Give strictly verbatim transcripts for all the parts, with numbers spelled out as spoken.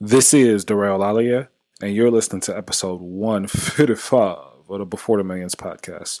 This is Darrell Alia, and you're listening to episode one fifty-five of the Before the Millions podcast.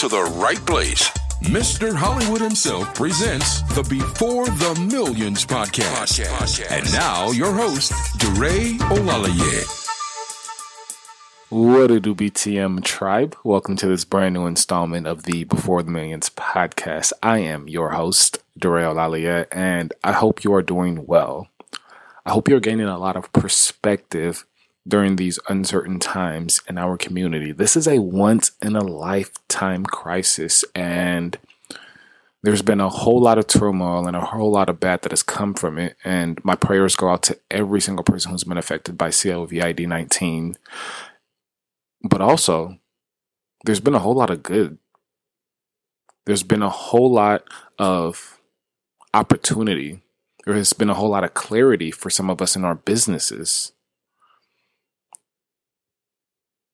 to the right place. Mister Hollywood himself presents the Before the Millions podcast. podcast. And now, your host, Duray Olalie. What it do, B T M tribe? Welcome to this brand new installment of the Before the Millions podcast. I am your host, Duray Olalie, and I hope you are doing well. I hope you're gaining a lot of perspective during these uncertain times in our community. This is a once-in-a-lifetime crisis, and there's been a whole lot of turmoil and a whole lot of bad that has come from it, and my prayers go out to every single person who's been affected by COVID nineteen. But also, there's been a whole lot of good. There's been a whole lot of opportunity. There has been a whole lot of clarity for some of us in our businesses.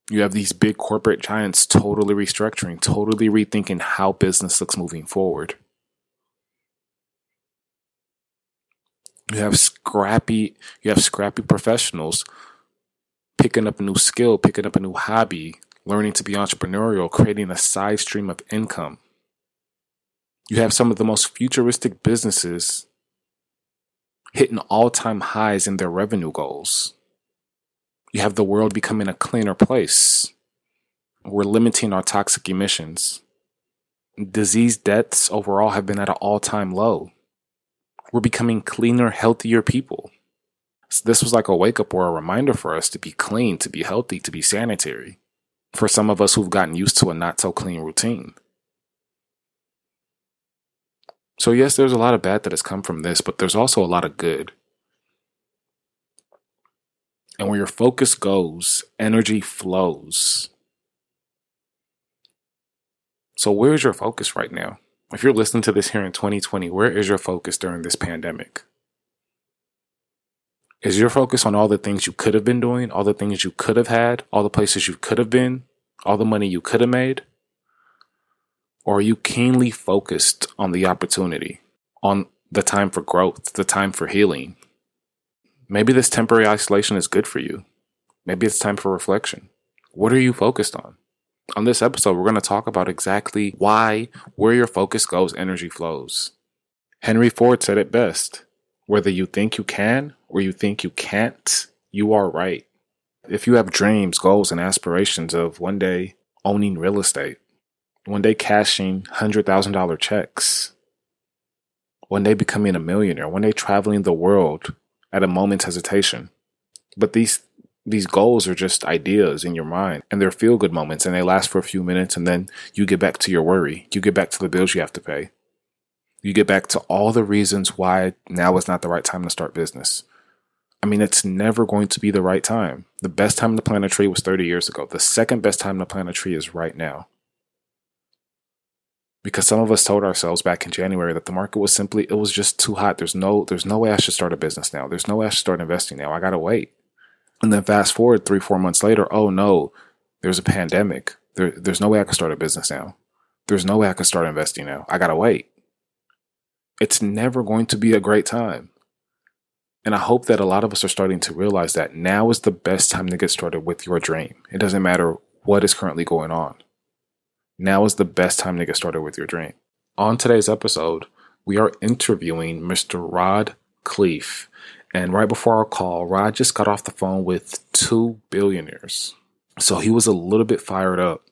You have these big corporate giants totally restructuring, totally rethinking how business looks moving forward. You have scrappy, you have scrappy professionals picking up a new skill, picking up a new hobby, learning to be entrepreneurial, creating a side stream of income. You have some of the most futuristic businesses hitting all-time highs in their revenue goals. You have the world becoming a cleaner place. We're limiting our toxic emissions. Disease deaths overall have been at an all-time low. We're becoming cleaner, healthier people. So this was like a wake-up or a reminder for us to be clean, to be healthy, to be sanitary. For some of us who've gotten used to a not-so-clean routine. So yes, there's a lot of bad that has come from this, but there's also a lot of good. And where your focus goes, energy flows. So where is your focus right now? If you're listening to this here in twenty twenty, where is your focus during this pandemic? Is your focus on all the things you could have been doing, all the things you could have had, all the places you could have been, all the money you could have made? Or are you keenly focused on the opportunity, on the time for growth, the time for healing? Maybe this temporary isolation is good for you. Maybe it's time for reflection. What are you focused on? On this episode, we're going to talk about exactly why, where your focus goes, energy flows. Henry Ford said it best. Whether you think you can or you think you can't, you are right. If you have dreams, goals, and aspirations of one day owning real estate, one day cashing one hundred thousand dollars checks, one day becoming a millionaire, one day traveling the world, at a moment's hesitation. But these these goals are just ideas in your mind, and they're feel-good moments, and they last for a few minutes, and then you get back to your worry. You get back to the bills you have to pay. You get back to all the reasons why now is not the right time to start business. I mean, it's never going to be the right time. The best time to plant a tree was thirty years ago. The second best time to plant a tree is right now. Because some of us told ourselves back in January that the market was simply, it was just too hot. There's no, there's no way I should start a business now. There's no way I should start investing now. I got to wait. And then fast forward three, four months later, oh no, there's a pandemic. There, there's no way I can start a business now. There's no way I can start investing now. I got to wait. It's never going to be a great time. And I hope that a lot of us are starting to realize that now is the best time to get started with your dream. It doesn't matter what is currently going on. Now is the best time to get started with your dream. On today's episode, we are interviewing Mister Rod Khleif, And right before our call, Rod just got off the phone with two billionaires. So he was a little bit fired up.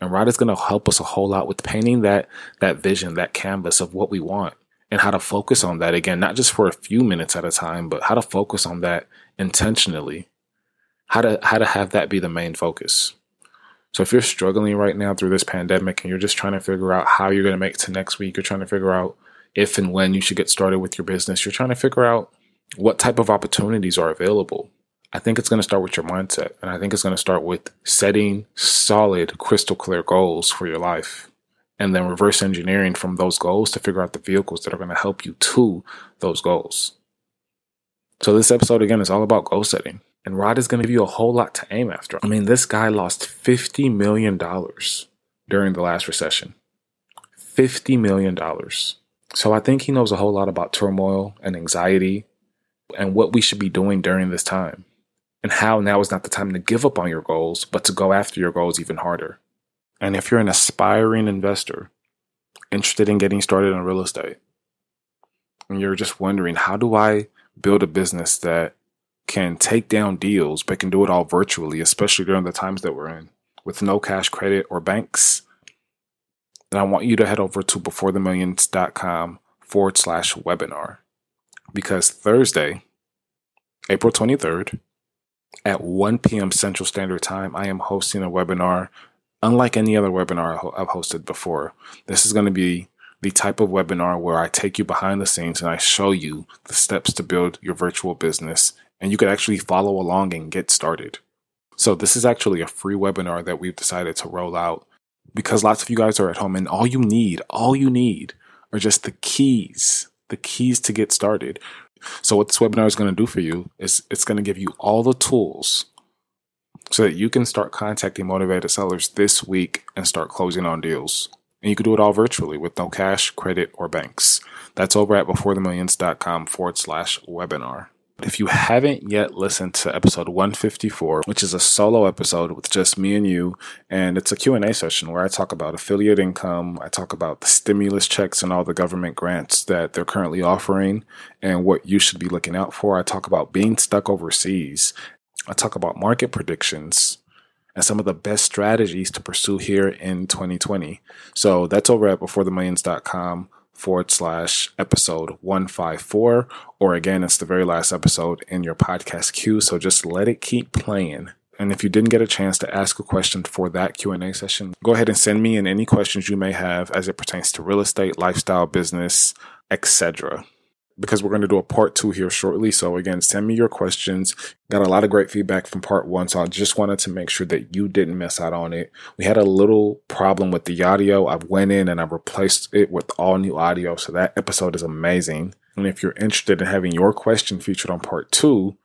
And Rod is going to help us a whole lot with painting that that vision, that canvas of what we want and how to focus on that. Again, not just for a few minutes at a time, but how to focus on that intentionally, how to how to have that be the main focus. So if you're struggling right now through this pandemic and you're just trying to figure out how you're going to make it to next week, you're trying to figure out if and when you should get started with your business, you're trying to figure out what type of opportunities are available. I think it's going to start with your mindset, and I think it's going to start with setting solid, crystal clear goals for your life, and then reverse engineering from those goals to figure out the vehicles that are going to help you to those goals. So this episode, again, is all about goal setting, and Rod is going to give you a whole lot to aim after. I mean, this guy lost fifty million dollars during the last recession. fifty million dollars. So I think he knows a whole lot about turmoil and anxiety and what we should be doing during this time. And how now is not the time to give up on your goals, but to go after your goals even harder. And if you're an aspiring investor interested in getting started in real estate, and you're just wondering, how do I build a business that can take down deals, but can do it all virtually, especially during the times that we're in, with no cash, credit, or banks? Then I want you to head over to before the millions dot com forward slash webinar. Because Thursday, April twenty-third, at one p.m. Central Standard Time, I am hosting a webinar unlike any other webinar I've hosted before. This is going to be the type of webinar where I take you behind the scenes and I show you the steps to build your virtual business, and you can actually follow along and get started. So this is actually a free webinar that we've decided to roll out because lots of you guys are at home, and all you need, all you need are just the keys, the keys to get started. So what this webinar is going to do for you is it's going to give you all the tools so that you can start contacting motivated sellers this week and start closing on deals. And you can do it all virtually with no cash, credit, or banks. That's over at before the millions dot com forward slash webinar. If you haven't yet listened to episode one fifty-four, which is a solo episode with just me and you, and it's a Q and A session where I talk about affiliate income, I talk about the stimulus checks and all the government grants that they're currently offering and what you should be looking out for. I talk about being stuck overseas. I talk about market predictions and some of the best strategies to pursue here in twenty twenty. So that's over at before the millions dot com. forward slash episode one fifty-four, or again, it's the very last episode in your podcast queue, so just let it keep playing. And if you didn't get a chance to ask a question for that Q and A session, go ahead and send me in any questions you may have as it pertains to real estate, lifestyle, business, et cetera. Because we're going to do a part two here shortly. So again, send me your questions. Got a lot of great feedback from part one, so I just wanted to make sure that you didn't miss out on it. We had a little problem with the audio. I went in and I replaced it with all new audio. So that episode is amazing. And if you're interested in having your question featured on part two,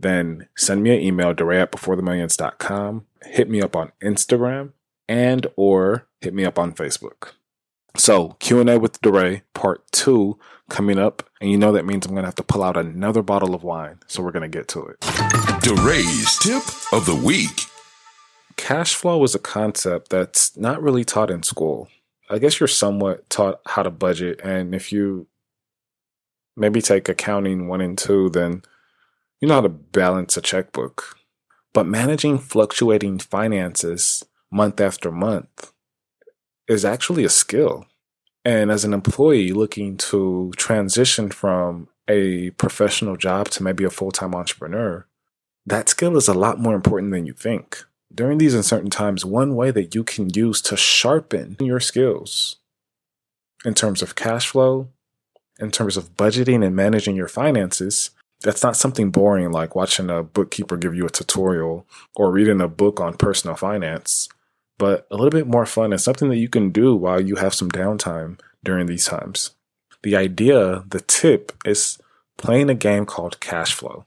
then send me an email, Duray at before the millions dot com. Hit me up on Instagram and or hit me up on Facebook. So Q and A with Duray part two coming up. And you know that means I'm going to have to pull out another bottle of wine. So we're going to get to it. Duray's tip of the week. Cash flow is a concept that's not really taught in school. I guess you're somewhat taught how to budget. And if you maybe take accounting one and two, then you know how to balance a checkbook. But managing fluctuating finances month after month is actually a skill. And as an employee looking to transition from a professional job to maybe a full-time entrepreneur, that skill is a lot more important than you think. During these uncertain times, one way that you can use to sharpen your skills in terms of cash flow, in terms of budgeting and managing your finances, that's not something boring like watching a bookkeeper give you a tutorial or reading a book on personal finance, but a little bit more fun and something that you can do while you have some downtime during these times. The idea, the tip, is playing a game called Cashflow.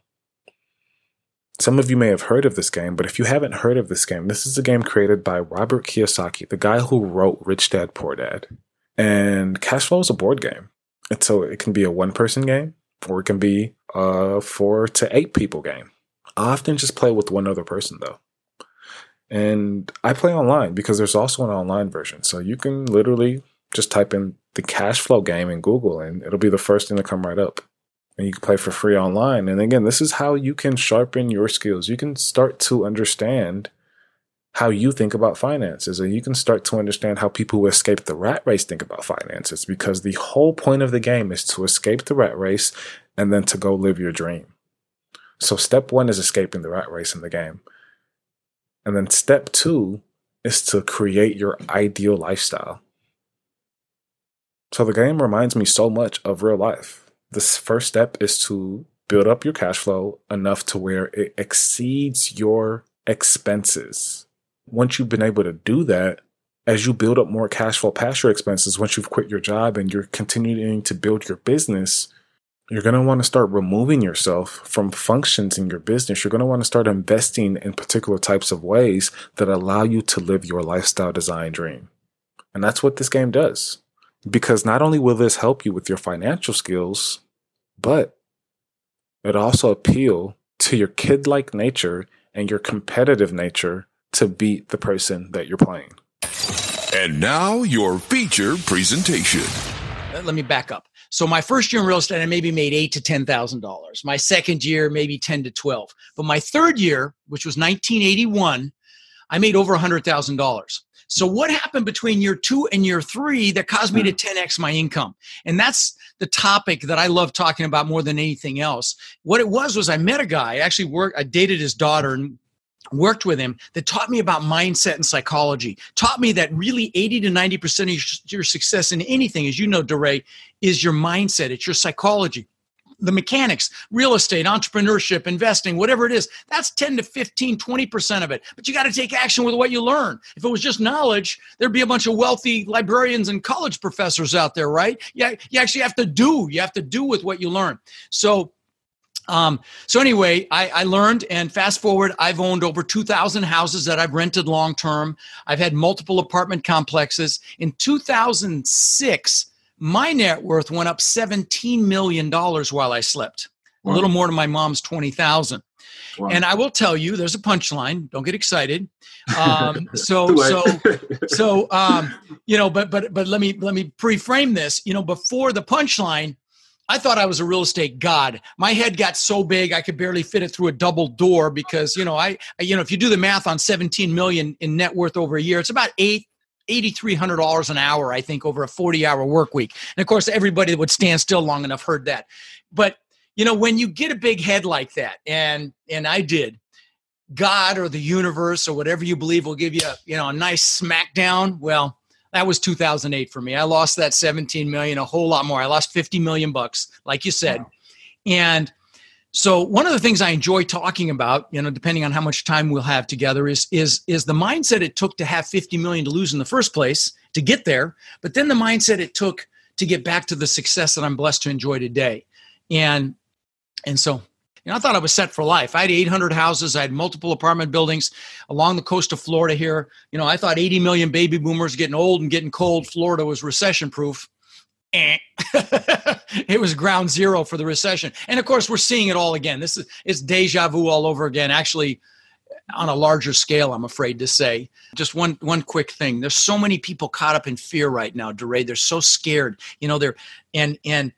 Some of you may have heard of this game, but if you haven't heard of this game, this is a game created by Robert Kiyosaki, the guy who wrote Rich Dad, Poor Dad. And Cashflow is a board game. And so it can be a one-person game, or it can be a four to eight people game. I often just play with one other person, though. And I play online because there's also an online version. So you can literally just type in the cash flow game in Google and it'll be the first thing to come right up. and you can play for free online. And again, this is how you can sharpen your skills. You can start to understand how you think about finances, and you can start to understand how people who escape the rat race think about finances, because the whole point of the game is to escape the rat race and then to go live your dream. So step one is escaping the rat race in the game. And then step two is to create your ideal lifestyle. So the game reminds me so much of real life. This first step is to build up your cash flow enough to where it exceeds your expenses. Once you've been able to do that, as you build up more cash flow past your expenses, once you've quit your job and you're continuing to build your business, you're going to want to start removing yourself from functions in your business. You're going to want to start investing in particular types of ways that allow you to live your lifestyle design dream. And that's what this game does, because not only will this help you with your financial skills, but it also appeal to your kid-like nature and your competitive nature to beat the person that you're playing. And now your feature presentation. Let me back up. So my first year in real estate, I maybe made eight to ten thousand dollars. My second year, maybe ten to twelve. But my third year, which was nineteen eighty-one, I made over a hundred thousand dollars. So what happened between year two and year three that caused me to ten X my income? And that's the topic that I love talking about more than anything else. What it was was I met a guy. I actually worked. I dated his daughter and worked with him, that taught me about mindset and psychology, taught me that really eighty to ninety percent of your success in anything, as you know, Duray, is your mindset. It's your psychology, the mechanics, real estate, entrepreneurship, investing, whatever it is. That's ten to fifteen, twenty percent of it. But you got to take action with what you learn. If it was just knowledge, there'd be a bunch of wealthy librarians and college professors out there, right? Yeah, you, you actually have to do, you have to do with what you learn. So Um, so anyway, I, I learned, and fast forward, I've owned over two thousand houses that I've rented long-term. I've had multiple apartment complexes. In two thousand six, my net worth went up seventeen million dollars while I slept, wow. A little more than my mom's twenty thousand dollars. Wow. And I will tell you, there's a punchline. Don't get excited. Um, so, so, so, um, you know, but, but, but let me, let me pre-frame this, you know, before the punchline, I thought I was a real estate god. My head got so big I could barely fit it through a double door, because, you know, I, you know, if you do the math on seventeen million in net worth over a year, it's about eight, eight thousand three hundred dollars an hour, I think, over a forty hour work week. And of course, everybody that would stand still long enough heard that. But, you know, when you get a big head like that, and, and I did, God or the universe or whatever you believe will give you a, you know, a nice smackdown. Well, that was two thousand eight for me. I lost that seventeen million, a whole lot more. I lost fifty million bucks, like you said. Wow. And so one of the things I enjoy talking about, you know, depending on how much time we'll have together, is, is, is the mindset it took to have fifty million to lose in the first place to get there, but then the mindset it took to get back to the success that I'm blessed to enjoy today. And, and so, you know, I thought I was set for life. I had eight hundred houses. I had multiple apartment buildings along the coast of Florida here. You know, I thought eighty million baby boomers getting old and getting cold. Florida was recession proof. Eh. It was ground zero for the recession. And of course, we're seeing it all again. This is, it's deja vu all over again, actually on a larger scale, I'm afraid to say. Just one, one quick thing. There's so many people caught up in fear right now, Duray. They're so scared, you know, they're, and, and,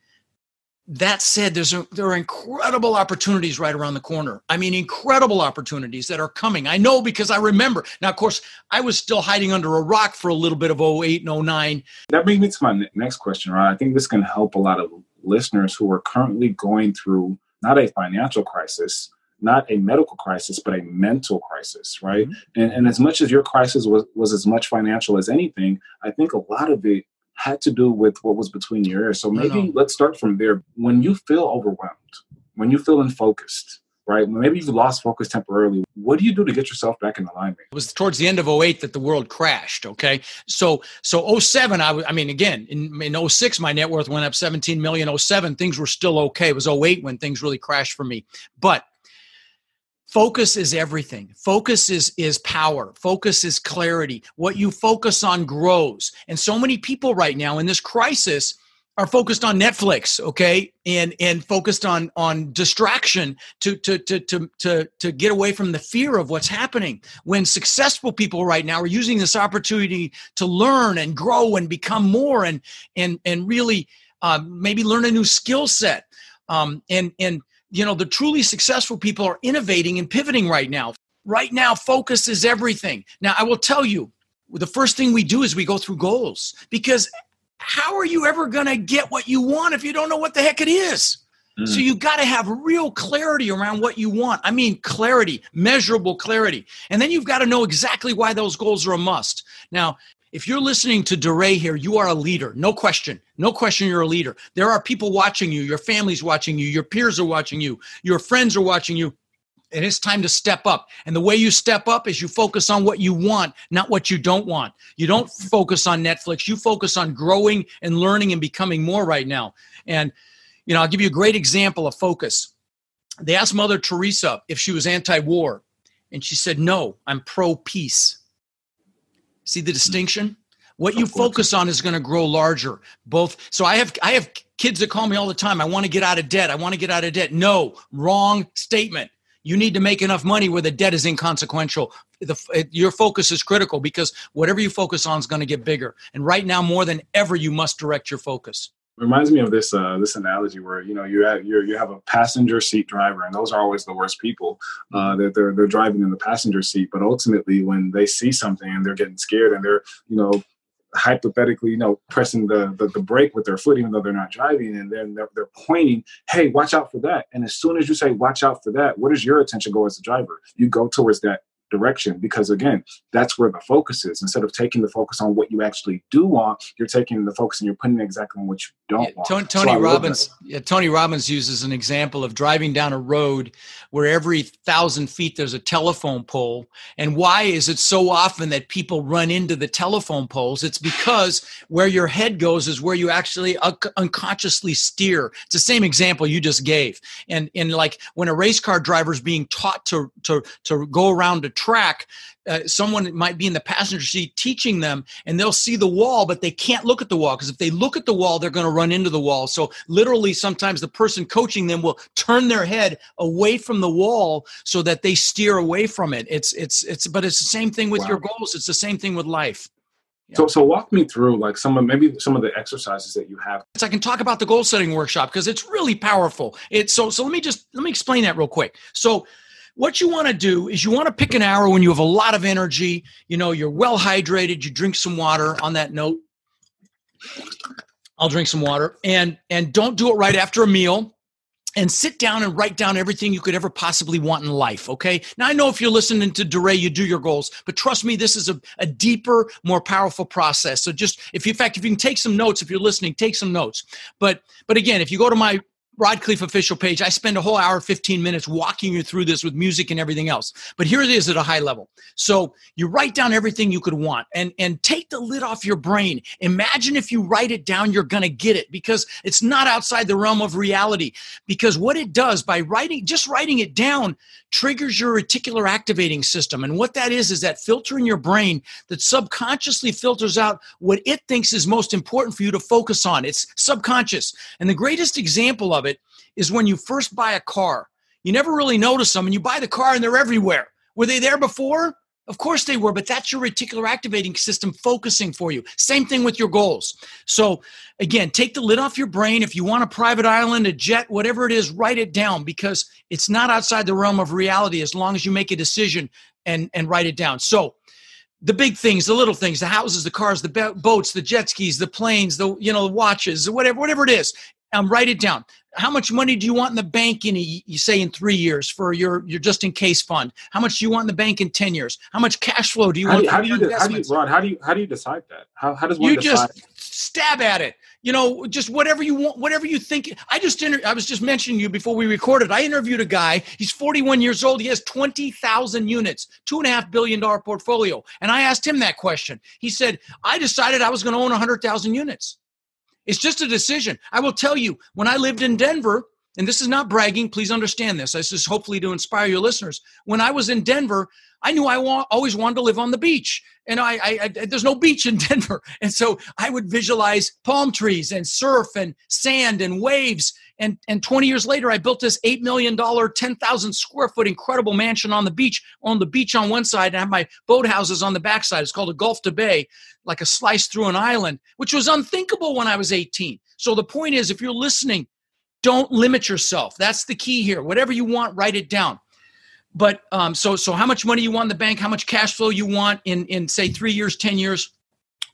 that said, there's a, there are incredible opportunities right around the corner. I mean, incredible opportunities that are coming. I know, because I remember. Now, of course, I was still hiding under a rock for a little bit of oh eight and oh nine. That brings me to my next question, Rod. I think this can help a lot of listeners who are currently going through not a financial crisis, not a medical crisis, but a mental crisis, right? Mm-hmm. And, and as much as your crisis was, was as much financial as anything, I think a lot of it had to do with what was between your ears. So maybe no, no. let's start from there. When you feel overwhelmed, when you feel unfocused, right? Maybe you've lost focus temporarily. What do you do to get yourself back in alignment? It was towards the end of oh eight that the world crashed, okay? So so oh seven, I, w- I mean, again, in, in oh six, my net worth went up seventeen million. oh seven, things were still okay. It was oh eight when things really crashed for me. But focus is everything. Focus is, is power. Focus is clarity. What you focus on grows. And so many people right now in this crisis are focused on Netflix, okay, and and focused on on distraction to to to to to to get away from the fear of what's happening. When successful people right now are using this opportunity to learn and grow and become more and and and really uh, maybe learn a new skill set. Um, and, and, you know, the truly successful people are innovating and pivoting right now. Right now, focus is everything. Now, I will tell you, the first thing we do is we go through goals, because how are you ever going to get what you want if you don't know what the heck it is? Mm. So you got to have real clarity around what you want. I mean, clarity, measurable clarity. And then you've got to know exactly why those goals are a must. Now, if you're listening to Duray here, you are a leader. No question. No question you're a leader. There are people watching you. Your family's watching you. Your peers are watching you. Your friends are watching you. And it's time to step up. And the way you step up is you focus on what you want, not what you don't want. You don't focus on Netflix. You focus on growing and learning and becoming more right now. And, you know, I'll give you a great example of focus. They asked Mother Teresa if she was anti-war. And she said, no, I'm pro-peace. See the distinction? What you focus on is going to grow larger. Both. So I have, I have kids that call me all the time. I want to get out of debt. I want to get out of debt. No, wrong statement. You need to make enough money where the debt is inconsequential. The, it, your focus is critical, because whatever you focus on is going to get bigger. And right now, more than ever, you must direct your focus. It reminds me of this uh, this analogy where, you know, you have, you're, you have a passenger seat driver, and those are always the worst people. Uh, that they're, they're driving in the passenger seat, but ultimately when they see something and they're getting scared and they're, you know, hypothetically, you know, pressing the, the the brake with their foot, even though they're not driving, and then they're, they're pointing, hey, watch out for that. And as soon as you say, watch out for that, where does your attention go as a driver? You go towards that direction, because again, that's where the focus is. Instead of taking the focus on what you actually do want, you're taking the focus and you're putting it exactly on what you don't yeah, want. Tony so Robbins, yeah, Tony Robbins uses an example of driving down a road where every thousand feet there's a telephone pole. And why is it so often that people run into the telephone poles? It's because where your head goes is where you actually un- unconsciously steer. It's the same example you just gave. And and like when a race car driver is being taught to to to go around a track, uh, someone might be in the passenger seat teaching them, and they'll see the wall, but they can't look at the wall, because if they look at the wall, they're going to run into the wall. So literally sometimes the person coaching them will turn their head away from the wall so that they steer away from it. It's, it's, it's, but it's the same thing with wow. your goals. It's the same thing with life. Yeah. So, so walk me through like some of, maybe some of the exercises that you have. I can talk about the goal setting workshop because it's really powerful. It's so, so let me just, let me explain that real quick. So, what you want to do is you want to pick an hour when you have a lot of energy, you know, you're well hydrated, you drink some water. On that note, I'll drink some water, and, and don't do it right after a meal, and sit down and write down everything you could ever possibly want in life. Okay. Now I know if you're listening to Duray, you do your goals, but trust me, this is a, a deeper, more powerful process. So just, if you, in fact, if you can take some notes, if you're listening, take some notes, but, but again, if you go to my Rod Khleif official page, I spend a whole hour, fifteen minutes walking you through this with music and everything else. But here it is at a high level. So you write down everything you could want, and, and take the lid off your brain. Imagine if you write it down, you're going to get it, because it's not outside the realm of reality. Because what it does by writing, just writing it down, triggers your reticular activating system. And what that is, is that filter in your brain that subconsciously filters out what it thinks is most important for you to focus on. It's subconscious. And the greatest example of it is when you first buy a car. You never really notice them, and you buy the car and they're everywhere. Were they there before? Of course they were, but that's your reticular activating system focusing for you. Same thing with your goals. So again, take the lid off your brain. If you want a private island, a jet, whatever it is, write it down, because it's not outside the realm of reality as long as you make a decision and, and write it down. So the big things, the little things, the houses, the cars, the bo- boats, the jet skis, the planes, the, you know, the watches, whatever, whatever it is. Um, write it down. How much money do you want in the bank in, a, you say, in three years for your, your just in case fund? How much do you want in the bank in ten years? How much cash flow do you how want? Do, how do you, de- how do you, Rod? How do you, how do you decide that? How, how does one you decide? You just stab at it. You know, just whatever you want, whatever you think. I just inter- I was just mentioning you before we recorded. I interviewed a guy. He's forty-one years old. He has twenty thousand units, two and a half billion dollar portfolio. And I asked him that question. He said, "I decided I was going to own a hundred thousand units." It's just a decision. I will tell you, when I lived in Denver, and this is not bragging, please understand this. This is hopefully to inspire your listeners. When I was in Denver, I knew I wa- always wanted to live on the beach. And I, I, I, there's no beach in Denver. And so I would visualize palm trees and surf and sand and waves. And, and twenty years later, I built this eight million dollars, ten thousand square foot incredible mansion on the beach, on the beach on one side, and I have my boathouses on the backside. It's called a Gulf to Bay, like a slice through an island, which was unthinkable when I was eighteen. So the point is, if you're listening, Don't limit yourself. That's the key here. Whatever you want, write it down. But um, so so how much money you want in the bank, how much cash flow you want in, in say, three years, ten years.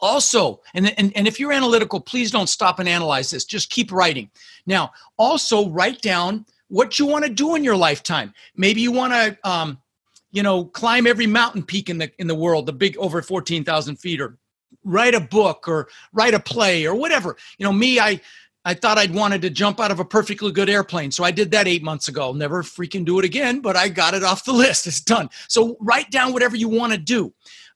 Also, and, and, and if you're analytical, please don't stop and analyze this. Just keep writing. Now, also write down what you want to do in your lifetime. Maybe you want to, um, you know, climb every mountain peak in the in the world, the big over fourteen thousand feet, or write a book or write a play or whatever. You know, me, I... I thought I'd wanted to jump out of a perfectly good airplane. So I did that eight months ago. I'll never freaking do it again, but I got it off the list. It's done. So write down whatever you want to do.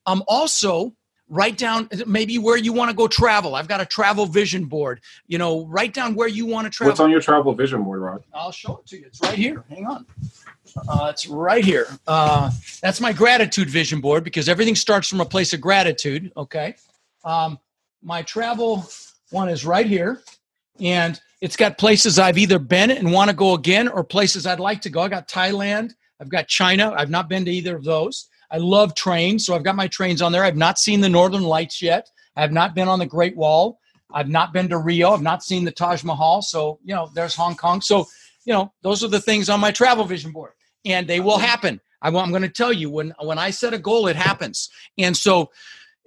Um, also, write down maybe where you want to go travel. I've got a travel vision board. You know, write down where you want to travel. What's on your travel vision board, Rod? I'll show it to you. It's right here. Hang on. Uh, it's right here. Uh, that's my gratitude vision board, because everything starts from a place of gratitude. Okay. Um, my travel one is right here. And it's got places I've either been and want to go again, or places I'd like to go. I got Thailand. I've got China. I've not been to either of those. I love trains. So I've got my trains on there. I've not seen the Northern Lights yet. I have not been on the Great Wall. I've not been to Rio. I've not seen the Taj Mahal. So, you know, there's Hong Kong. So, you know, those are the things on my travel vision board, and they will happen. I'm going to tell you, when, when I set a goal, it happens. And so,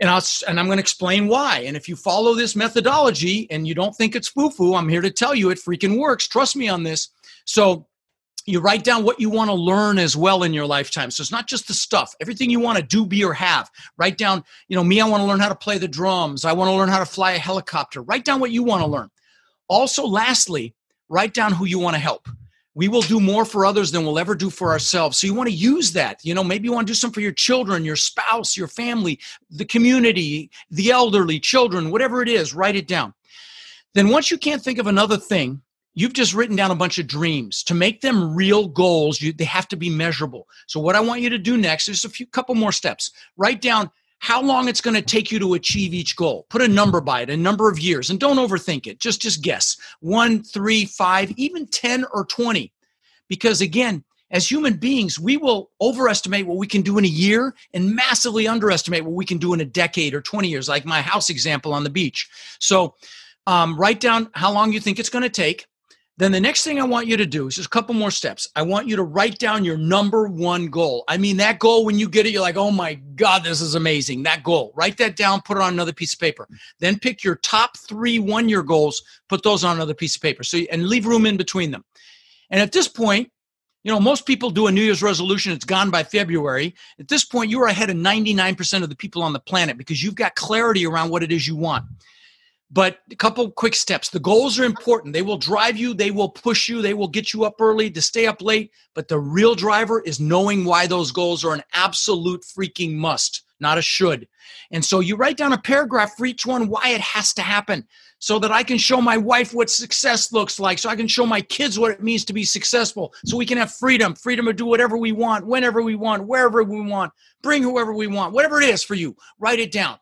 And, I'll, and I'm going to explain why. And if you follow this methodology and you don't think it's foo-foo, I'm here to tell you it freaking works. Trust me on this. So you write down what you want to learn as well in your lifetime. So it's not just the stuff. Everything you want to do, be, or have. Write down, you know, me, I want to learn how to play the drums. I want to learn how to fly a helicopter. Write down what you want to learn. Also, lastly, write down who you want to help. We will do more for others than we'll ever do for ourselves. So you want to use that. You know, maybe you want to do something for your children, your spouse, your family, the community, the elderly, children, whatever it is, write it down. Then once you can't think of another thing, you've just written down a bunch of dreams. To make them real goals, you, they have to be measurable. So what I want you to do next is a few couple more steps. Write down how long it's going to take you to achieve each goal. Put a number by it, a number of years, and don't overthink it. Just, just guess. One, three, five, even ten or twenty. Because again, as human beings, we will overestimate what we can do in a year and massively underestimate what we can do in a decade or twenty years, like my house example on the beach. So um, write down how long you think it's going to take. Then the next thing I want you to do is just a couple more steps. I want you to write down your number one goal. I mean, that goal, when you get it, you're like, oh my God, this is amazing. That goal, write that down, put it on another piece of paper. Then pick your top three one-year goals, put those on another piece of paper. So, and leave room in between them. And at this point, you know, most people do a New Year's resolution. It's gone by February. At this point, you are ahead of ninety-nine percent of the people on the planet because you've got clarity around what it is you want. But a couple quick steps. The goals are important. They will drive you. They will push you. They will get you up early to stay up late. But the real driver is knowing why those goals are an absolute freaking must, not a should. And so you write down a paragraph for each one, why it has to happen, so that I can show my wife what success looks like, so I can show my kids what it means to be successful, so we can have freedom, freedom to do whatever we want, whenever we want, wherever we want, bring whoever we want, whatever it is for you, write it down.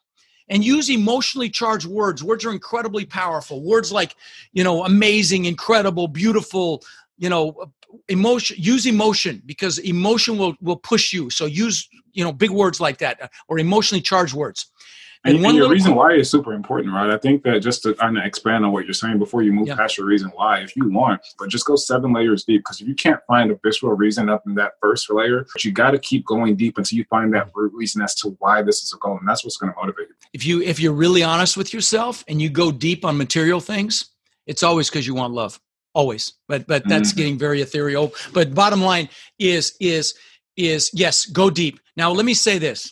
And use emotionally charged words. Words are incredibly powerful. Words like, you know, amazing, incredible, beautiful, you know, emotion. Use emotion, because emotion will, will push you. So use, you know, big words like that, or emotionally charged words. And, and, one and your reason point, why is super important, right? I think that, just to kind of expand on what you're saying before you move yeah. past your reason why, if you want, but just go seven layers deep, because if you can't find a visceral reason up in that first layer, but you got to keep going deep until you find that root reason as to why this is a goal. And that's what's going to motivate you. If you, if you're really honest with yourself and you go deep on material things, it's always because you want love, always. But, but that's mm-hmm. getting very ethereal. But bottom line is, is, is yes, go deep. Now, let me say this.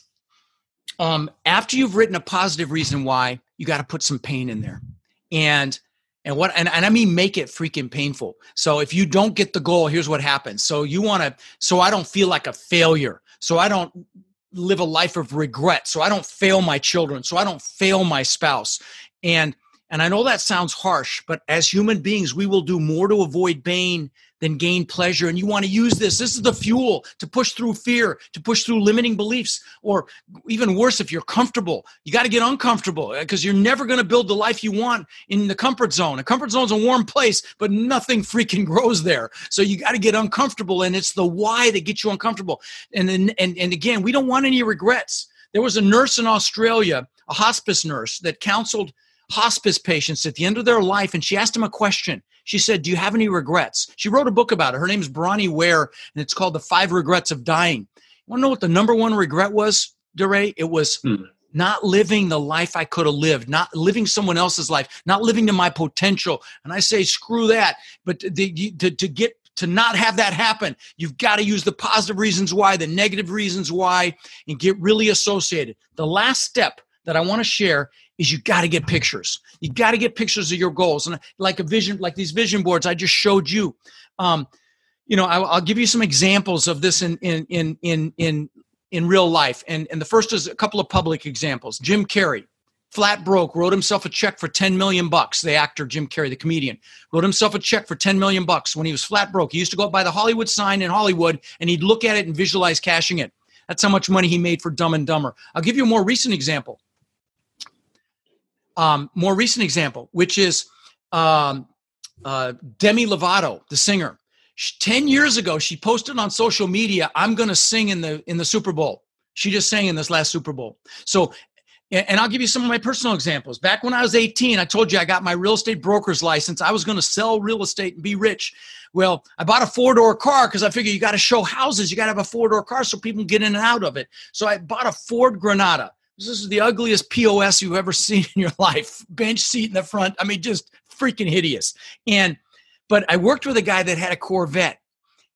Um, after you've written a positive reason why, you got to put some pain in there, and and what and, and I mean make it freaking painful. So if you don't get the goal, here's what happens. So you want to. So I don't feel like a failure. So I don't live a life of regret. So I don't fail my children. So I don't fail my spouse. And and I know that sounds harsh, but as human beings, we will do more to avoid pain than gain pleasure. And you want to use this. This is the fuel to push through fear, to push through limiting beliefs, or even worse, if you're comfortable, you got to get uncomfortable, because you're never going to build the life you want in the comfort zone. A comfort zone is a warm place, but nothing freaking grows there. So you got to get uncomfortable, and it's the why that gets you uncomfortable. And then, and, and again, we don't want any regrets. There was a nurse in Australia, a hospice nurse, that counseled hospice patients at the end of their life. And she asked them a question. She said, do you have any regrets? She wrote a book about it. Her name is Bronnie Ware, and it's called The Five Regrets of Dying. You want to know what the number one regret was, Duray? It was mm. not living the life I could have lived, not living someone else's life, not living to my potential. And I say, screw that. But to, to, to get to not have that happen, you've got to use the positive reasons why, the negative reasons why, and get really associated. The last step that I want to share is you got to get pictures. You got to get pictures of your goals. And like a vision, like these vision boards I just showed you, um, you know, I, I'll give you some examples of this in, in, in, in, in, in real life. And, and the first is a couple of public examples. Jim Carrey, flat broke, wrote himself a check for ten million bucks. The actor, Jim Carrey, the comedian, wrote himself a check for ten million bucks when he was flat broke. He used to go up by the Hollywood sign in Hollywood and he'd look at it and visualize cashing it. That's how much money he made for Dumb and Dumber. I'll give you a more recent example. Um, more recent example, which is um, uh, Demi Lovato, the singer. ten years ago, she posted on social media, I'm going to sing in the in the Super Bowl. She just sang in this last Super Bowl. So, and I'll give you some of my personal examples. Back when I was eighteen, I told you I got my real estate broker's license. I was going to sell real estate and be rich. Well, I bought a four-door car because I figured you got to show houses. You got to have a four-door car so people can get in and out of it. So I bought a Ford Granada. This is the ugliest P O S you've ever seen in your life. Bench seat in the front. I mean, just freaking hideous. And But I worked with a guy that had a Corvette,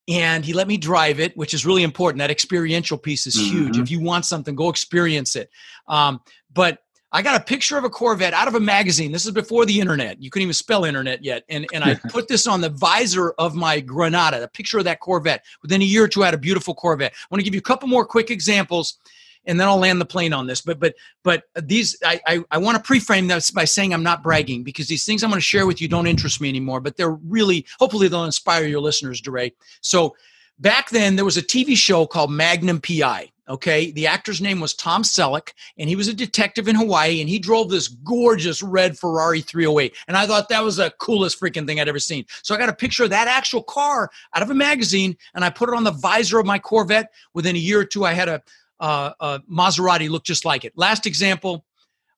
and he let me drive it, which is really important. That experiential piece is huge. Mm-hmm. If you want something, go experience it. Um, but I got a picture of a Corvette out of a magazine. This is before the internet. You couldn't even spell internet yet. And, and I put this on the visor of my Granada, a picture of that Corvette. Within a year or two, I had a beautiful Corvette. I want to give you a couple more quick examples, and then I'll land the plane on this. But but but these, I I, I want to preframe this by saying I'm not bragging, because these things I'm going to share with you don't interest me anymore, but they're really, hopefully they'll inspire your listeners, Duray. So back then there was a T V show called Magnum P I, okay? The actor's name was Tom Selleck, and he was a detective in Hawaii, and he drove this gorgeous red Ferrari three oh eight. And I thought that was the coolest freaking thing I'd ever seen. So I got a picture of that actual car out of a magazine, and I put it on the visor of my Corvette. Within a year or two, I had a Uh, uh, Maserati looked just like it. Last example,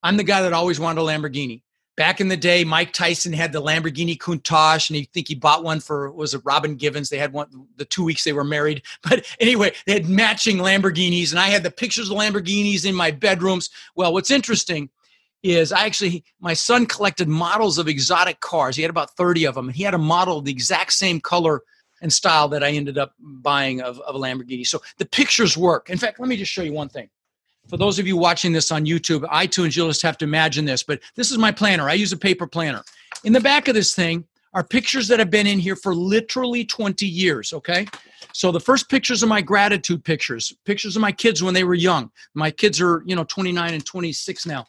I'm the guy that always wanted a Lamborghini. Back in the day, Mike Tyson had the Lamborghini Countach, and he think he bought one for, was it Robin Givens? They had one the two weeks they were married. But anyway, they had matching Lamborghinis, and I had the pictures of Lamborghinis in my bedrooms. Well, what's interesting is I actually, my son collected models of exotic cars. He had about thirty of them, and he had a model of the exact same color and style that I ended up buying of, of a Lamborghini. So the pictures work. In fact, let me just show you one thing. For those of you watching this on YouTube, iTunes, you'll just have to imagine this, but this is my planner. I use a paper planner. In the back of this thing are pictures that have been in here for literally twenty years, okay? So the first pictures are my gratitude pictures, pictures of my kids when they were young. My kids are, you know, twenty-nine and twenty-six now.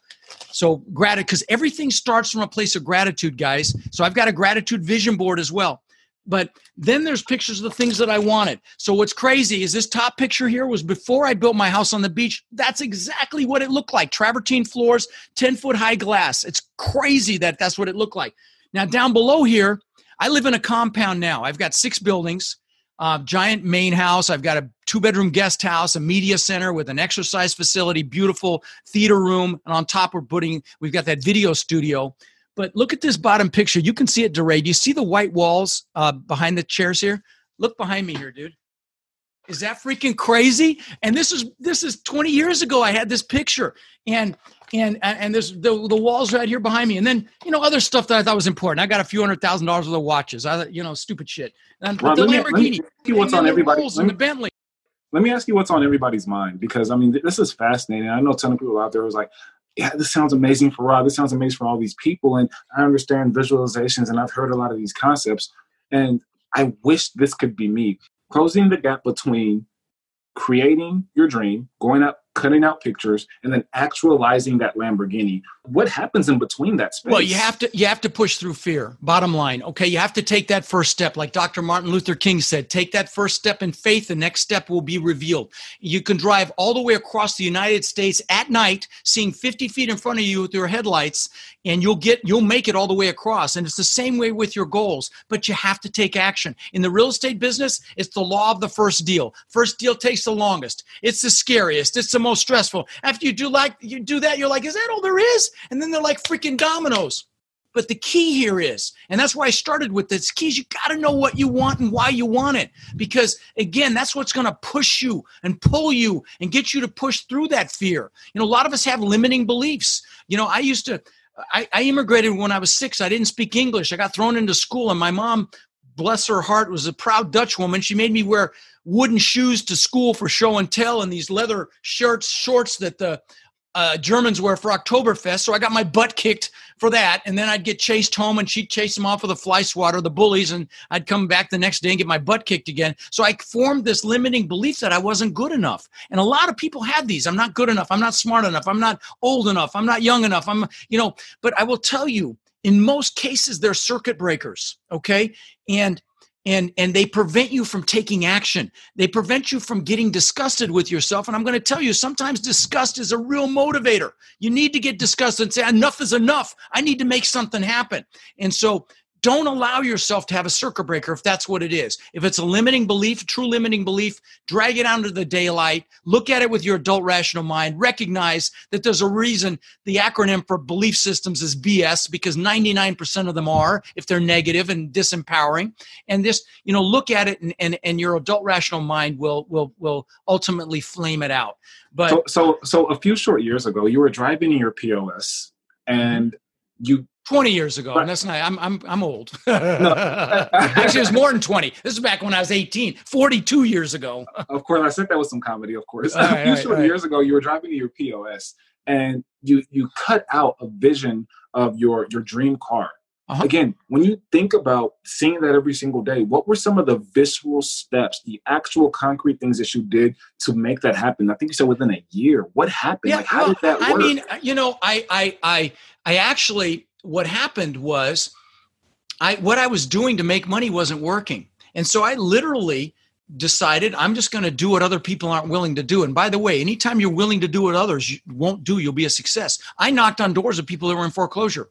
So gratitude, because everything starts from a place of gratitude, guys. So I've got a gratitude vision board as well. But then there's pictures of the things that I wanted. So what's crazy is this top picture here was before I built my house on the beach. That's exactly what it looked like. Travertine floors, ten foot high glass. It's crazy that that's what it looked like. Now down below here, I live in a compound now. I've got six buildings, uh, giant main house. I've got a two bedroom guest house, a media center with an exercise facility, beautiful theater room. And on top we're putting, we've got that video studio. But look at this bottom picture. You can see it, Duray. Do you see the white walls uh, behind the chairs here? Look behind me here, dude. Is that freaking crazy? And this is this is twenty years ago I had this picture. And and and there's the, the walls right here behind me. And then, you know, other stuff that I thought was important. I got a few hundred thousand dollars worth of watches. I, you know, stupid shit. And Ron, the Lamborghini. What's on everybody's mind? The Bentley. Let me ask you what's on everybody's mind, because I mean th- this is fascinating. I know a ton of people out there who's like, yeah, this sounds amazing for Rod. This sounds amazing for all these people. And I understand visualizations, and I've heard a lot of these concepts. And I wish this could be me. Closing the gap between creating your dream, going up, cutting out pictures, and then actualizing that Lamborghini. What happens in between that space? Well, you have to you have to push through fear, bottom line. Okay, you have to take that first step. Like Doctor Martin Luther King said, take that first step in faith, the next step will be revealed. You can drive all the way across the United States at night, seeing fifty feet in front of you with your headlights, and you'll get you'll make it all the way across. And it's the same way with your goals, but you have to take action. In the real estate business, it's the law of the first deal. First deal takes the longest. It's the scariest. It's the most stressful. After you do like you do that, you're like, is that all there is? And then they're like freaking dominoes. But the key here is, and that's why I started with this, keys, you got to know what you want and why you want it. Because again, that's what's going to push you and pull you and get you to push through that fear. You know, a lot of us have limiting beliefs. You know, I used to, I, I immigrated when I was six. I didn't speak English. I got thrown into school, and my mom, bless her heart, was a proud Dutch woman. She made me wear wooden shoes to school for show and tell, and these leather shirts, shorts that the uh, Germans wear for Oktoberfest. So I got my butt kicked for that. And then I'd get chased home, and she'd chase them off with a fly swatter, the bullies. And I'd come back the next day and get my butt kicked again. So I formed this limiting belief that I wasn't good enough. And a lot of people have these. I'm not good enough. I'm not smart enough. I'm not old enough. I'm not young enough. I'm, you know, but I will tell you, in most cases, they're circuit breakers, okay? And and and they prevent you from taking action. They prevent you from getting disgusted with yourself. And I'm going to tell you, sometimes disgust is a real motivator. You need to get disgusted and say, enough is enough. I need to make something happen. And so don't allow yourself to have a circuit breaker if that's what it is. If it's a limiting belief, a true limiting belief, drag it out into the daylight. Look at it with your adult rational mind. Recognize that there's a reason the acronym for belief systems is B S, because ninety-nine percent of them are, if they're negative and disempowering. And this, you know, look at it, and, and, and your adult rational mind will will will ultimately flame it out. But so, so so a few short years ago, you were driving in your P O S, and you. Twenty years ago, and that's not. I'm I'm I'm old. Actually, it was more than twenty. This is back when I was eighteen. Forty-two years ago. Of course, I said that was some comedy. Of course, right, a few right, short right. years ago, you were driving to your P O S, and you you cut out a vision of your your dream car. Uh-huh. Again, when you think about seeing that every single day, what were some of the visceral steps, the actual concrete things that you did to make that happen? I think you said within a year. What happened? Yeah, like, how well, did that work? I mean, you know, I I I I actually. What happened was I, what I was doing to make money wasn't working. And so I literally decided I'm just going to do what other people aren't willing to do. And by the way, anytime you're willing to do what others won't do, you'll be a success. I knocked on doors of people that were in foreclosure.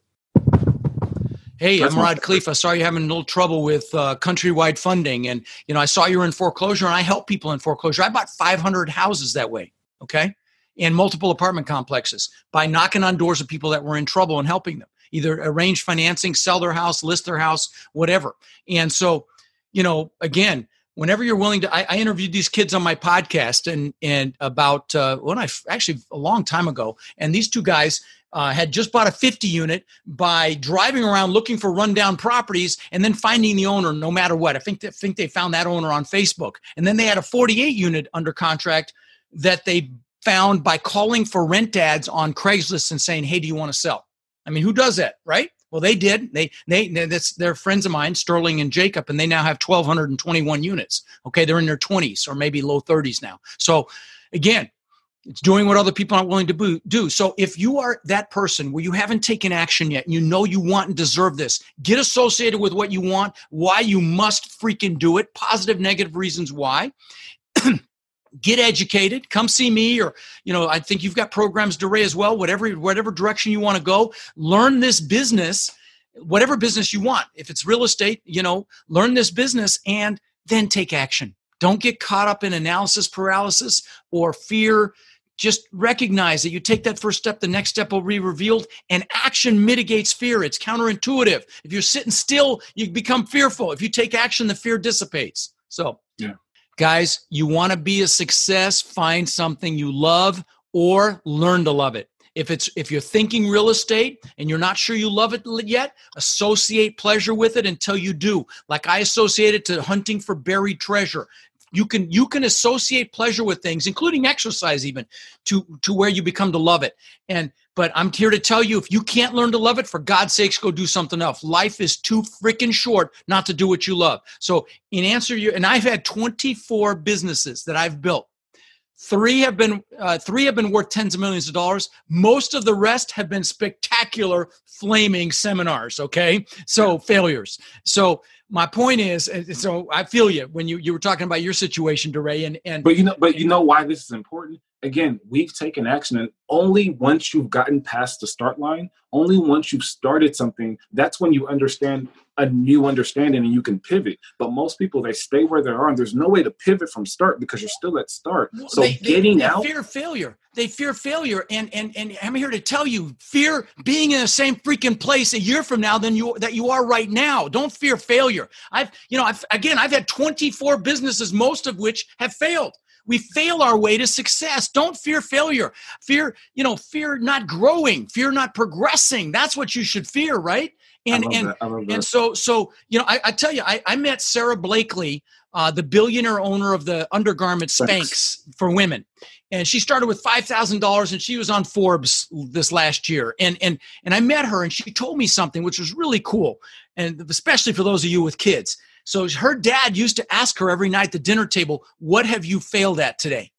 Hey, I'm Rod Khleif. I saw you having a little trouble with uh, countrywide funding. And, you know, I saw you were in foreclosure, and I help people in foreclosure. I bought five hundred houses that way. Okay. And multiple apartment complexes by knocking on doors of people that were in trouble and helping them. Either arrange financing, sell their house, list their house, whatever. And so, you know, again, whenever you're willing to, I, I interviewed these kids on my podcast and and about uh, when I actually a long time ago, and these two guys uh, had just bought a fifty unit by driving around looking for rundown properties and then finding the owner no matter what. I think they, think they found that owner on Facebook, and then they had a forty-eight unit under contract that they found by calling for rent ads on Craigslist and saying, "Hey, do you want to sell?" I mean, who does that, right? Well, they did. They, they, that's they're friends of mine, Sterling and Jacob, and they now have one thousand two hundred twenty-one units. Okay, they're in their twenties or maybe low thirties now. So, again, it's doing what other people aren't willing to do. So, if you are that person where you haven't taken action yet, and you know you want and deserve this, get associated with what you want, why you must freaking do it, positive, negative reasons why. Get educated, come see me, or, you know, I think you've got programs, Duray, as well, whatever, whatever direction you want to go, learn this business, whatever business you want. If it's real estate, you know, learn this business and then take action. Don't get caught up in analysis paralysis or fear. Just recognize that you take that first step, the next step will be revealed, and action mitigates fear. It's counterintuitive. If you're sitting still, you become fearful. If you take action, the fear dissipates. So, yeah. Guys, you want to be a success, find something you love or learn to love it. If it's if you're thinking real estate and you're not sure you love it yet, associate pleasure with it until you do. Like I associate it to hunting for buried treasure. You can you can associate pleasure with things, including exercise even, to, to where you become to love it. And but I'm here to tell you, if you can't learn to love it, for God's sakes, go do something else. Life is too freaking short not to do what you love. So in answer, you and I've had twenty-four businesses that I've built. Three have been uh, three have been worth tens of millions of dollars. Most of the rest have been spectacular, flaming seminars. Okay, so failures. So my point is, so I feel you when you, you were talking about your situation, Duray, and and but you know, but you know why this is important. Again, we've taken action, and only once you've gotten past the start line, only once you've started something, that's when you understand a new understanding and you can pivot. But most people, they stay where they are, and there's no way to pivot from start because you're still at start. Well, so they, getting they, they out. They fear failure. They fear failure. And, and, and I'm here to tell you, fear being in the same freaking place a year from now than you, that you are right now. Don't fear failure. I've, you know, I've, again, I've had twenty-four businesses, most of which have failed. We fail our way to success. Don't fear failure. Fear, you know, fear not growing, fear not progressing. That's what you should fear, right? And and and so so you know, I, I tell you, I, I met Sarah Blakely, uh, the billionaire owner of the undergarment Spanx for women, and she started with five thousand dollars, and she was on Forbes this last year. And and and I met her, and she told me something which was really cool, and especially for those of you with kids. So her dad used to ask her every night at the dinner table, what have you failed at today?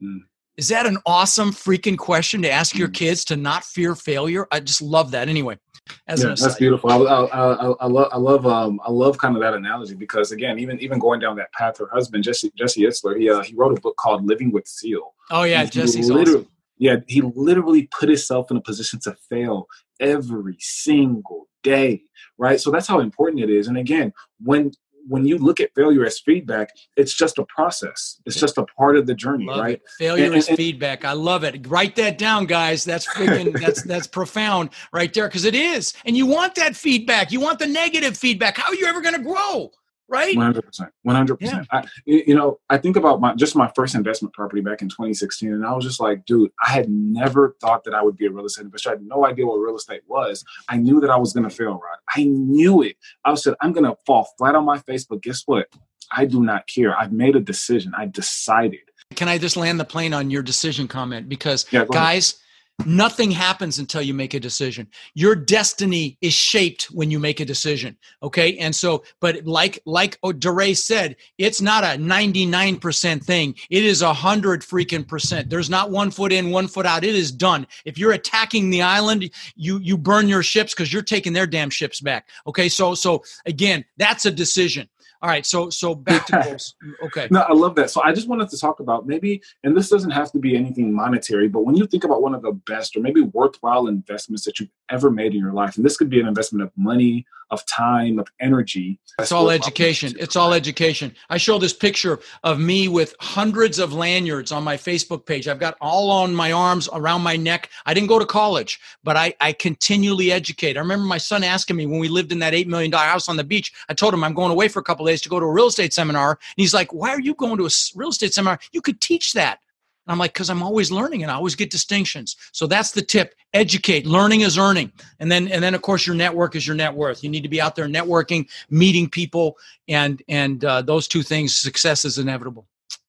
Mm. Is that an awesome freaking question to ask mm. your kids, to not fear failure? I just love that. Anyway, as yeah, an aside. That's beautiful. I, I, I, I love, I love, um, I love kind of that analogy, because again, even, even going down that path, her husband, Jesse, Jesse Itzler, he, uh, he wrote a book called Living with Seal. Oh yeah. Jesse's awesome. Yeah. He literally put himself in a position to fail every single day, right? So that's how important it is. And again, when when you look at failure as feedback, it's just a process. It's just a part of the journey, love right? It. Failure and, is and, feedback. I love it. Write that down, guys. That's freaking, that's that's profound right there, because it is. And you want that feedback. You want the negative feedback. How are you ever going to grow, right? one hundred percent. one hundred percent. Yeah. I, you know, I think about my just my first investment property back in twenty sixteen, and I was just like, dude, I had never thought that I would be a real estate investor. I had no idea what real estate was. I knew that I was going to fail, Rod. I knew it. I said, I'm going to fall flat on my face, but guess what? I do not care. I've made a decision. I decided. Can I just land the plane on your decision comment? Because yeah, guys, nothing happens until you make a decision. Your destiny is shaped when you make a decision. Okay. And so, but like, like Duray said, it's not a ninety-nine percent thing. It is a hundred freaking percent. There's not one foot in, one foot out. It is done. If you're attacking the island, you, you burn your ships, because you're taking their damn ships back. Okay. So, so again, that's a decision. All right. So, so back to goals. Okay. No, I love that. So I just wanted to talk about maybe, and this doesn't have to be anything monetary, but when you think about one of the best or maybe worthwhile investments that you've ever made in your life, and this could be an investment of money, of time, of energy. It's all education. It's all education. I show this picture of me with hundreds of lanyards on my Facebook page. I've got all on my arms, around my neck. I didn't go to college, but I, I continually educate. I remember my son asking me when we lived in that eight million dollars house on the beach, I told him I'm going away for a couple of days to go to a real estate seminar. And he's like, why are you going to a real estate seminar? You could teach that. And I'm like, because I'm always learning and I always get distinctions. So that's the tip. Educate. Learning is earning. And then, and then of course, your network is your net worth. You need to be out there networking, meeting people, and, and uh, those two things, success is inevitable.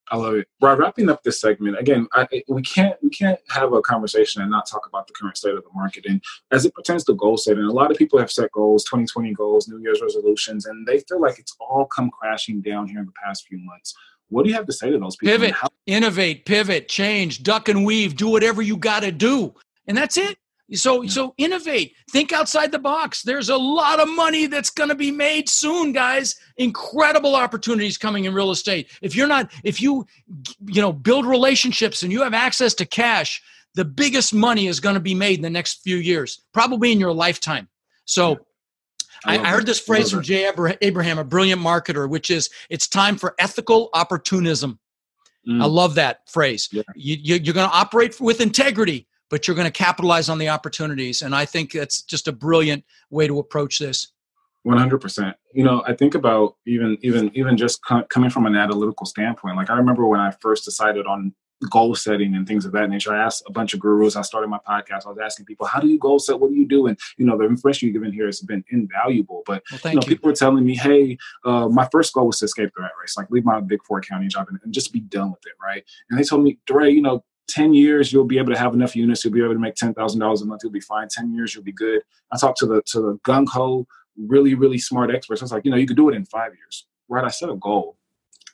I love it. Rod, wrapping up this segment, again, I, we can't we can't have a conversation and not talk about the current state of the market. And as it pertains to goal setting, a lot of people have set goals, twenty twenty goals, New Year's resolutions, and they feel like it's all come crashing down here in the past few months. What do you have to say to those people? Pivot, How- innovate, pivot, change, duck and weave, do whatever you got to do. And that's it. So, yeah. so innovate, think outside the box. There's a lot of money that's going to be made soon, guys. Incredible opportunities coming in real estate. If you're not, if you, you know, build relationships and you have access to cash, the biggest money is going to be made in the next few years, probably in your lifetime. So yeah. I, I heard this phrase from Jay Abraham, a brilliant marketer, which is, it's time for ethical opportunism. Mm. I love that phrase. Yeah. You, you, you're going to operate with integrity, but you're going to capitalize on the opportunities. And I think that's just a brilliant way to approach this. one hundred percent. You know, I think about even, even, even just co- coming from an analytical standpoint. Like I remember when I first decided on goal setting and things of that nature, I asked a bunch of gurus. I started my podcast. I was asking people, how do you goal set? What do you do? And, you know, the information you've given here has been invaluable. But, well, thank you know, you. People were telling me, hey, uh, my first goal was to escape the rat race, like leave my big four county job and, and just be done with it, right? And they told me, Duray, you know, ten years, you'll be able to have enough units. You'll be able to make ten thousand dollars a month. You'll be fine. ten years, you'll be good. I talked to the to the gung-ho, really, really smart experts. I was like, you know, you could do it in five years, right? I set a goal.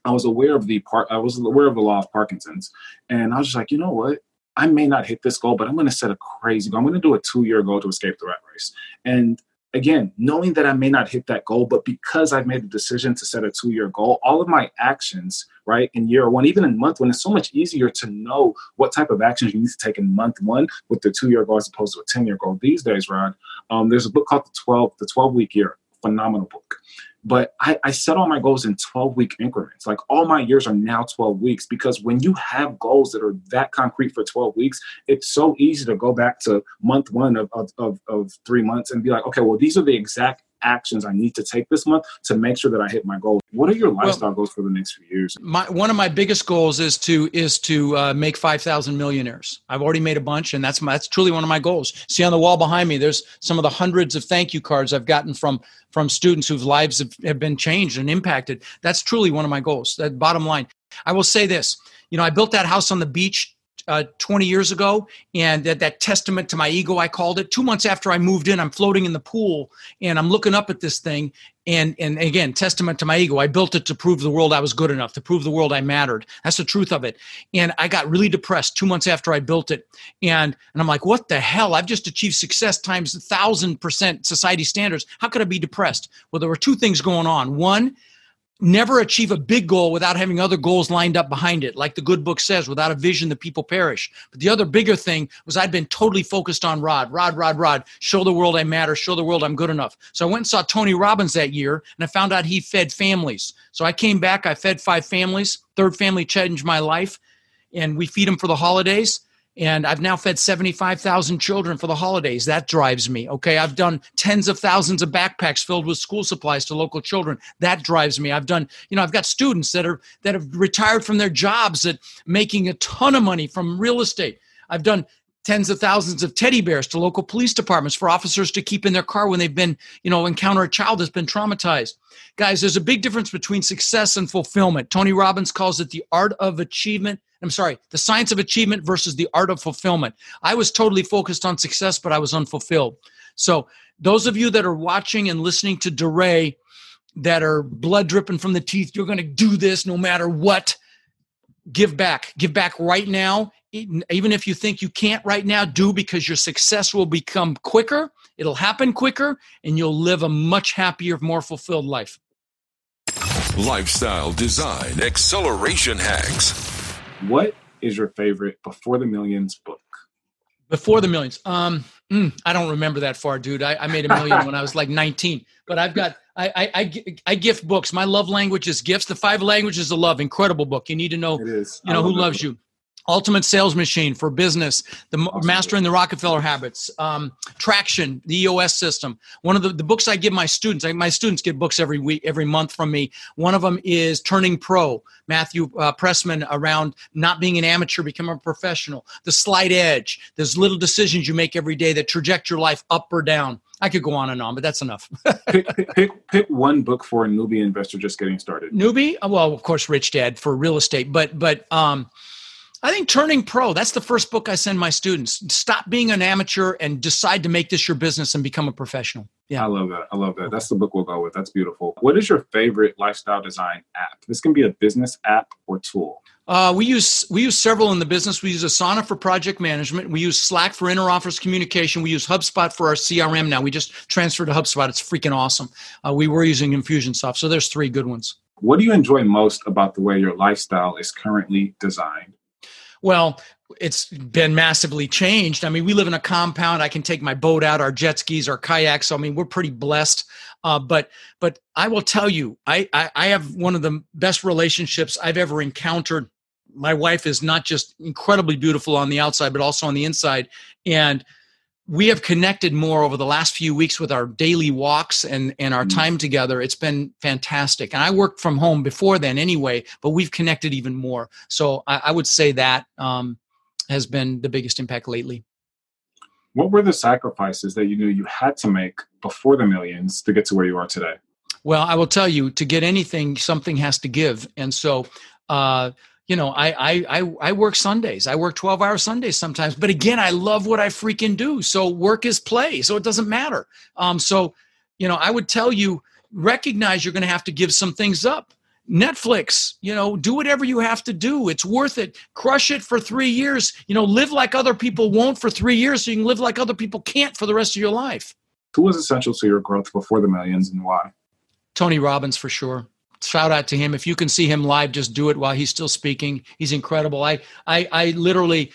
I was aware of the part. I was aware of the law of Parkinson's. And I was just like, you know what? I may not hit this goal, but I'm going to set a crazy goal. I'm going to do a two-year goal to escape the rat race. And again, knowing that I may not hit that goal, but because I've made the decision to set a two-year goal, all of my actions, right, in year one, even in month one, it's so much easier to know what type of actions you need to take in month one with the two-year goal as opposed to a ten-year goal. These days, Rod, um, there's a book called The twelve, the twelve-Week Year. phenomenal book. But I, I set all my goals in twelve-week increments. Like, all my years are now twelve weeks, because when you have goals that are that concrete for twelve weeks, it's so easy to go back to month one of, of, of, of three months and be like, okay, well, these are the exact actions I need to take this month to make sure that I hit my goal. What are your lifestyle well, goals for the next few years? My, one of my biggest goals is to is to uh, make five thousand millionaires. I've already made a bunch, and that's my, that's truly one of my goals. See on the wall behind me, there's some of the hundreds of thank you cards I've gotten from from students whose lives have, have been changed and impacted. That's truly one of my goals. That bottom line. I will say this, you know, I built that house on the beach Uh, twenty years ago, and that, that testament to my ego, I called it. Two months after I moved in, I'm floating in the pool, and I'm looking up at this thing, and and again, testament to my ego. I built it to prove the world I was good enough, to prove the world I mattered. That's the truth of it. And I got really depressed two months after I built it, and and I'm like, what the hell? I've just achieved success times a thousand percent society standards. How could I be depressed? Well, there were two things going on. One, never achieve a big goal without having other goals lined up behind it. Like the good book says, without a vision, the people perish. But the other bigger thing was I'd been totally focused on Rod, Rod, Rod, Rod, show the world I matter, show the world I'm good enough. So I went and saw Tony Robbins that year, and I found out he fed families. So I came back, I fed five families, third family changed my life, and we feed them for the holidays. And I've now fed seventy-five thousand children for the holidays. That drives me. Okay. I've done tens of thousands of backpacks filled with school supplies to local children. That drives me. I've done, you know, I've got students that are, that have retired from their jobs that making a ton of money from real estate. I've done tens of thousands of teddy bears to local police departments for officers to keep in their car when they've been, you know, encounter a child that's been traumatized. Guys, there's a big difference between success and fulfillment. Tony Robbins calls it the art of achievement. I'm sorry, the science of achievement versus the art of fulfillment. I was totally focused on success, but I was unfulfilled. So those of you that are watching and listening to Duray that are blood dripping from the teeth, you're going to do this no matter what. Give back. Give back right now. Even if you think you can't right now, do, because your success will become quicker. It'll happen quicker, and you'll live a much happier, more fulfilled life. Lifestyle design acceleration hacks. What is your favorite Before the Millions book? Before the Millions. Um, mm, I don't remember that far, dude. I, I made a million when I was like nineteen, but I've got, I, I, I, I gift books. My love language is gifts. The Five Languages of Love. Incredible book. You need to know, you know, love who loves book. You. Ultimate Sales Machine for Business, the awesome. Mastering the Rockefeller Habits, um, Traction, the E O S System. One of the, the books I give my students, I, my students get books every week, every month from me. One of them is Turning Pro, Matthew uh, Pressman, around not being an amateur, become a professional. The Slight Edge, there's little decisions you make every day that traject your life up or down. I could go on and on, but that's enough. pick, pick, pick one book for a newbie investor just getting started. Newbie? Well, of course, Rich Dad for real estate, but, but, um, I think Turning Pro, that's the first book I send my students. Stop being an amateur and decide to make this your business and become a professional. Yeah, I love that. I love that. That's the book we'll go with. That's beautiful. What is your favorite lifestyle design app? This can be a business app or tool. Uh, we use we use several in the business. We use Asana for project management. We use Slack for interoffice communication. We use HubSpot for our C R M now. We just transferred to HubSpot. It's freaking awesome. Uh, we were using Infusionsoft. So there's three good ones. What do you enjoy most about the way your lifestyle is currently designed? Well, it's been massively changed. I mean, we live in a compound. I can take my boat out, our jet skis, our kayaks. I mean, we're pretty blessed. Uh, but but I will tell you, I, I, I have one of the best relationships I've ever encountered. My wife is not just incredibly beautiful on the outside, but also on the inside. And we have connected more over the last few weeks with our daily walks and, and our mm-hmm. time together. It's been fantastic. And I worked from home before then anyway, but we've connected even more. So I, I would say that um, has been the biggest impact lately. What were the sacrifices that you knew you had to make before the millions to get to where you are today? Well, I will tell you, to get anything, something has to give. And so, uh, You know, I, I I I work Sundays. I work twelve-hour Sundays sometimes. But again, I love what I freaking do. So work is play. So it doesn't matter. Um, so, you know, I would tell you, recognize you're going to have to give some things up. Netflix, you know, do whatever you have to do. It's worth it. Crush it for three years. You know, live like other people won't for three years so you can live like other people can't for the rest of your life. Who was essential to your growth before the millions and why? Tony Robbins, for sure. Shout out to him. If you can see him live, just do it while he's still speaking. He's incredible. I I, I literally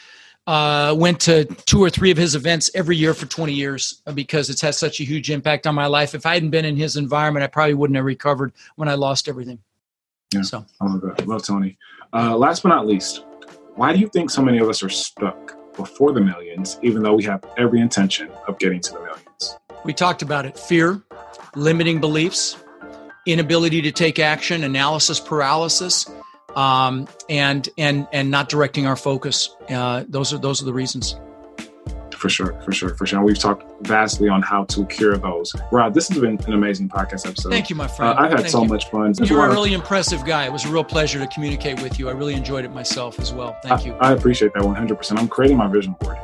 Uh, went to two or three of his events every year for twenty years because it's had such a huge impact on my life. If I hadn't been in his environment, I probably wouldn't have recovered when I lost everything. Yeah, so. I love that. Love Tony. Uh, last but not least, why do you think so many of us are stuck before the millions, even though we have every intention of getting to the millions? We talked about it. Fear, limiting beliefs, inability to take action, analysis paralysis, um, and and and not directing our focus. Uh, those are those are the reasons. For sure, for sure, for sure. We've talked vastly on how to cure those. Rod, this has been an amazing podcast episode. Thank you, my friend. Uh, I've had Thank so you. much fun. You're a really impressive guy. It was a real pleasure to communicate with you. I really enjoyed it myself as well. Thank I, you. I appreciate that one hundred percent. I'm creating my vision board.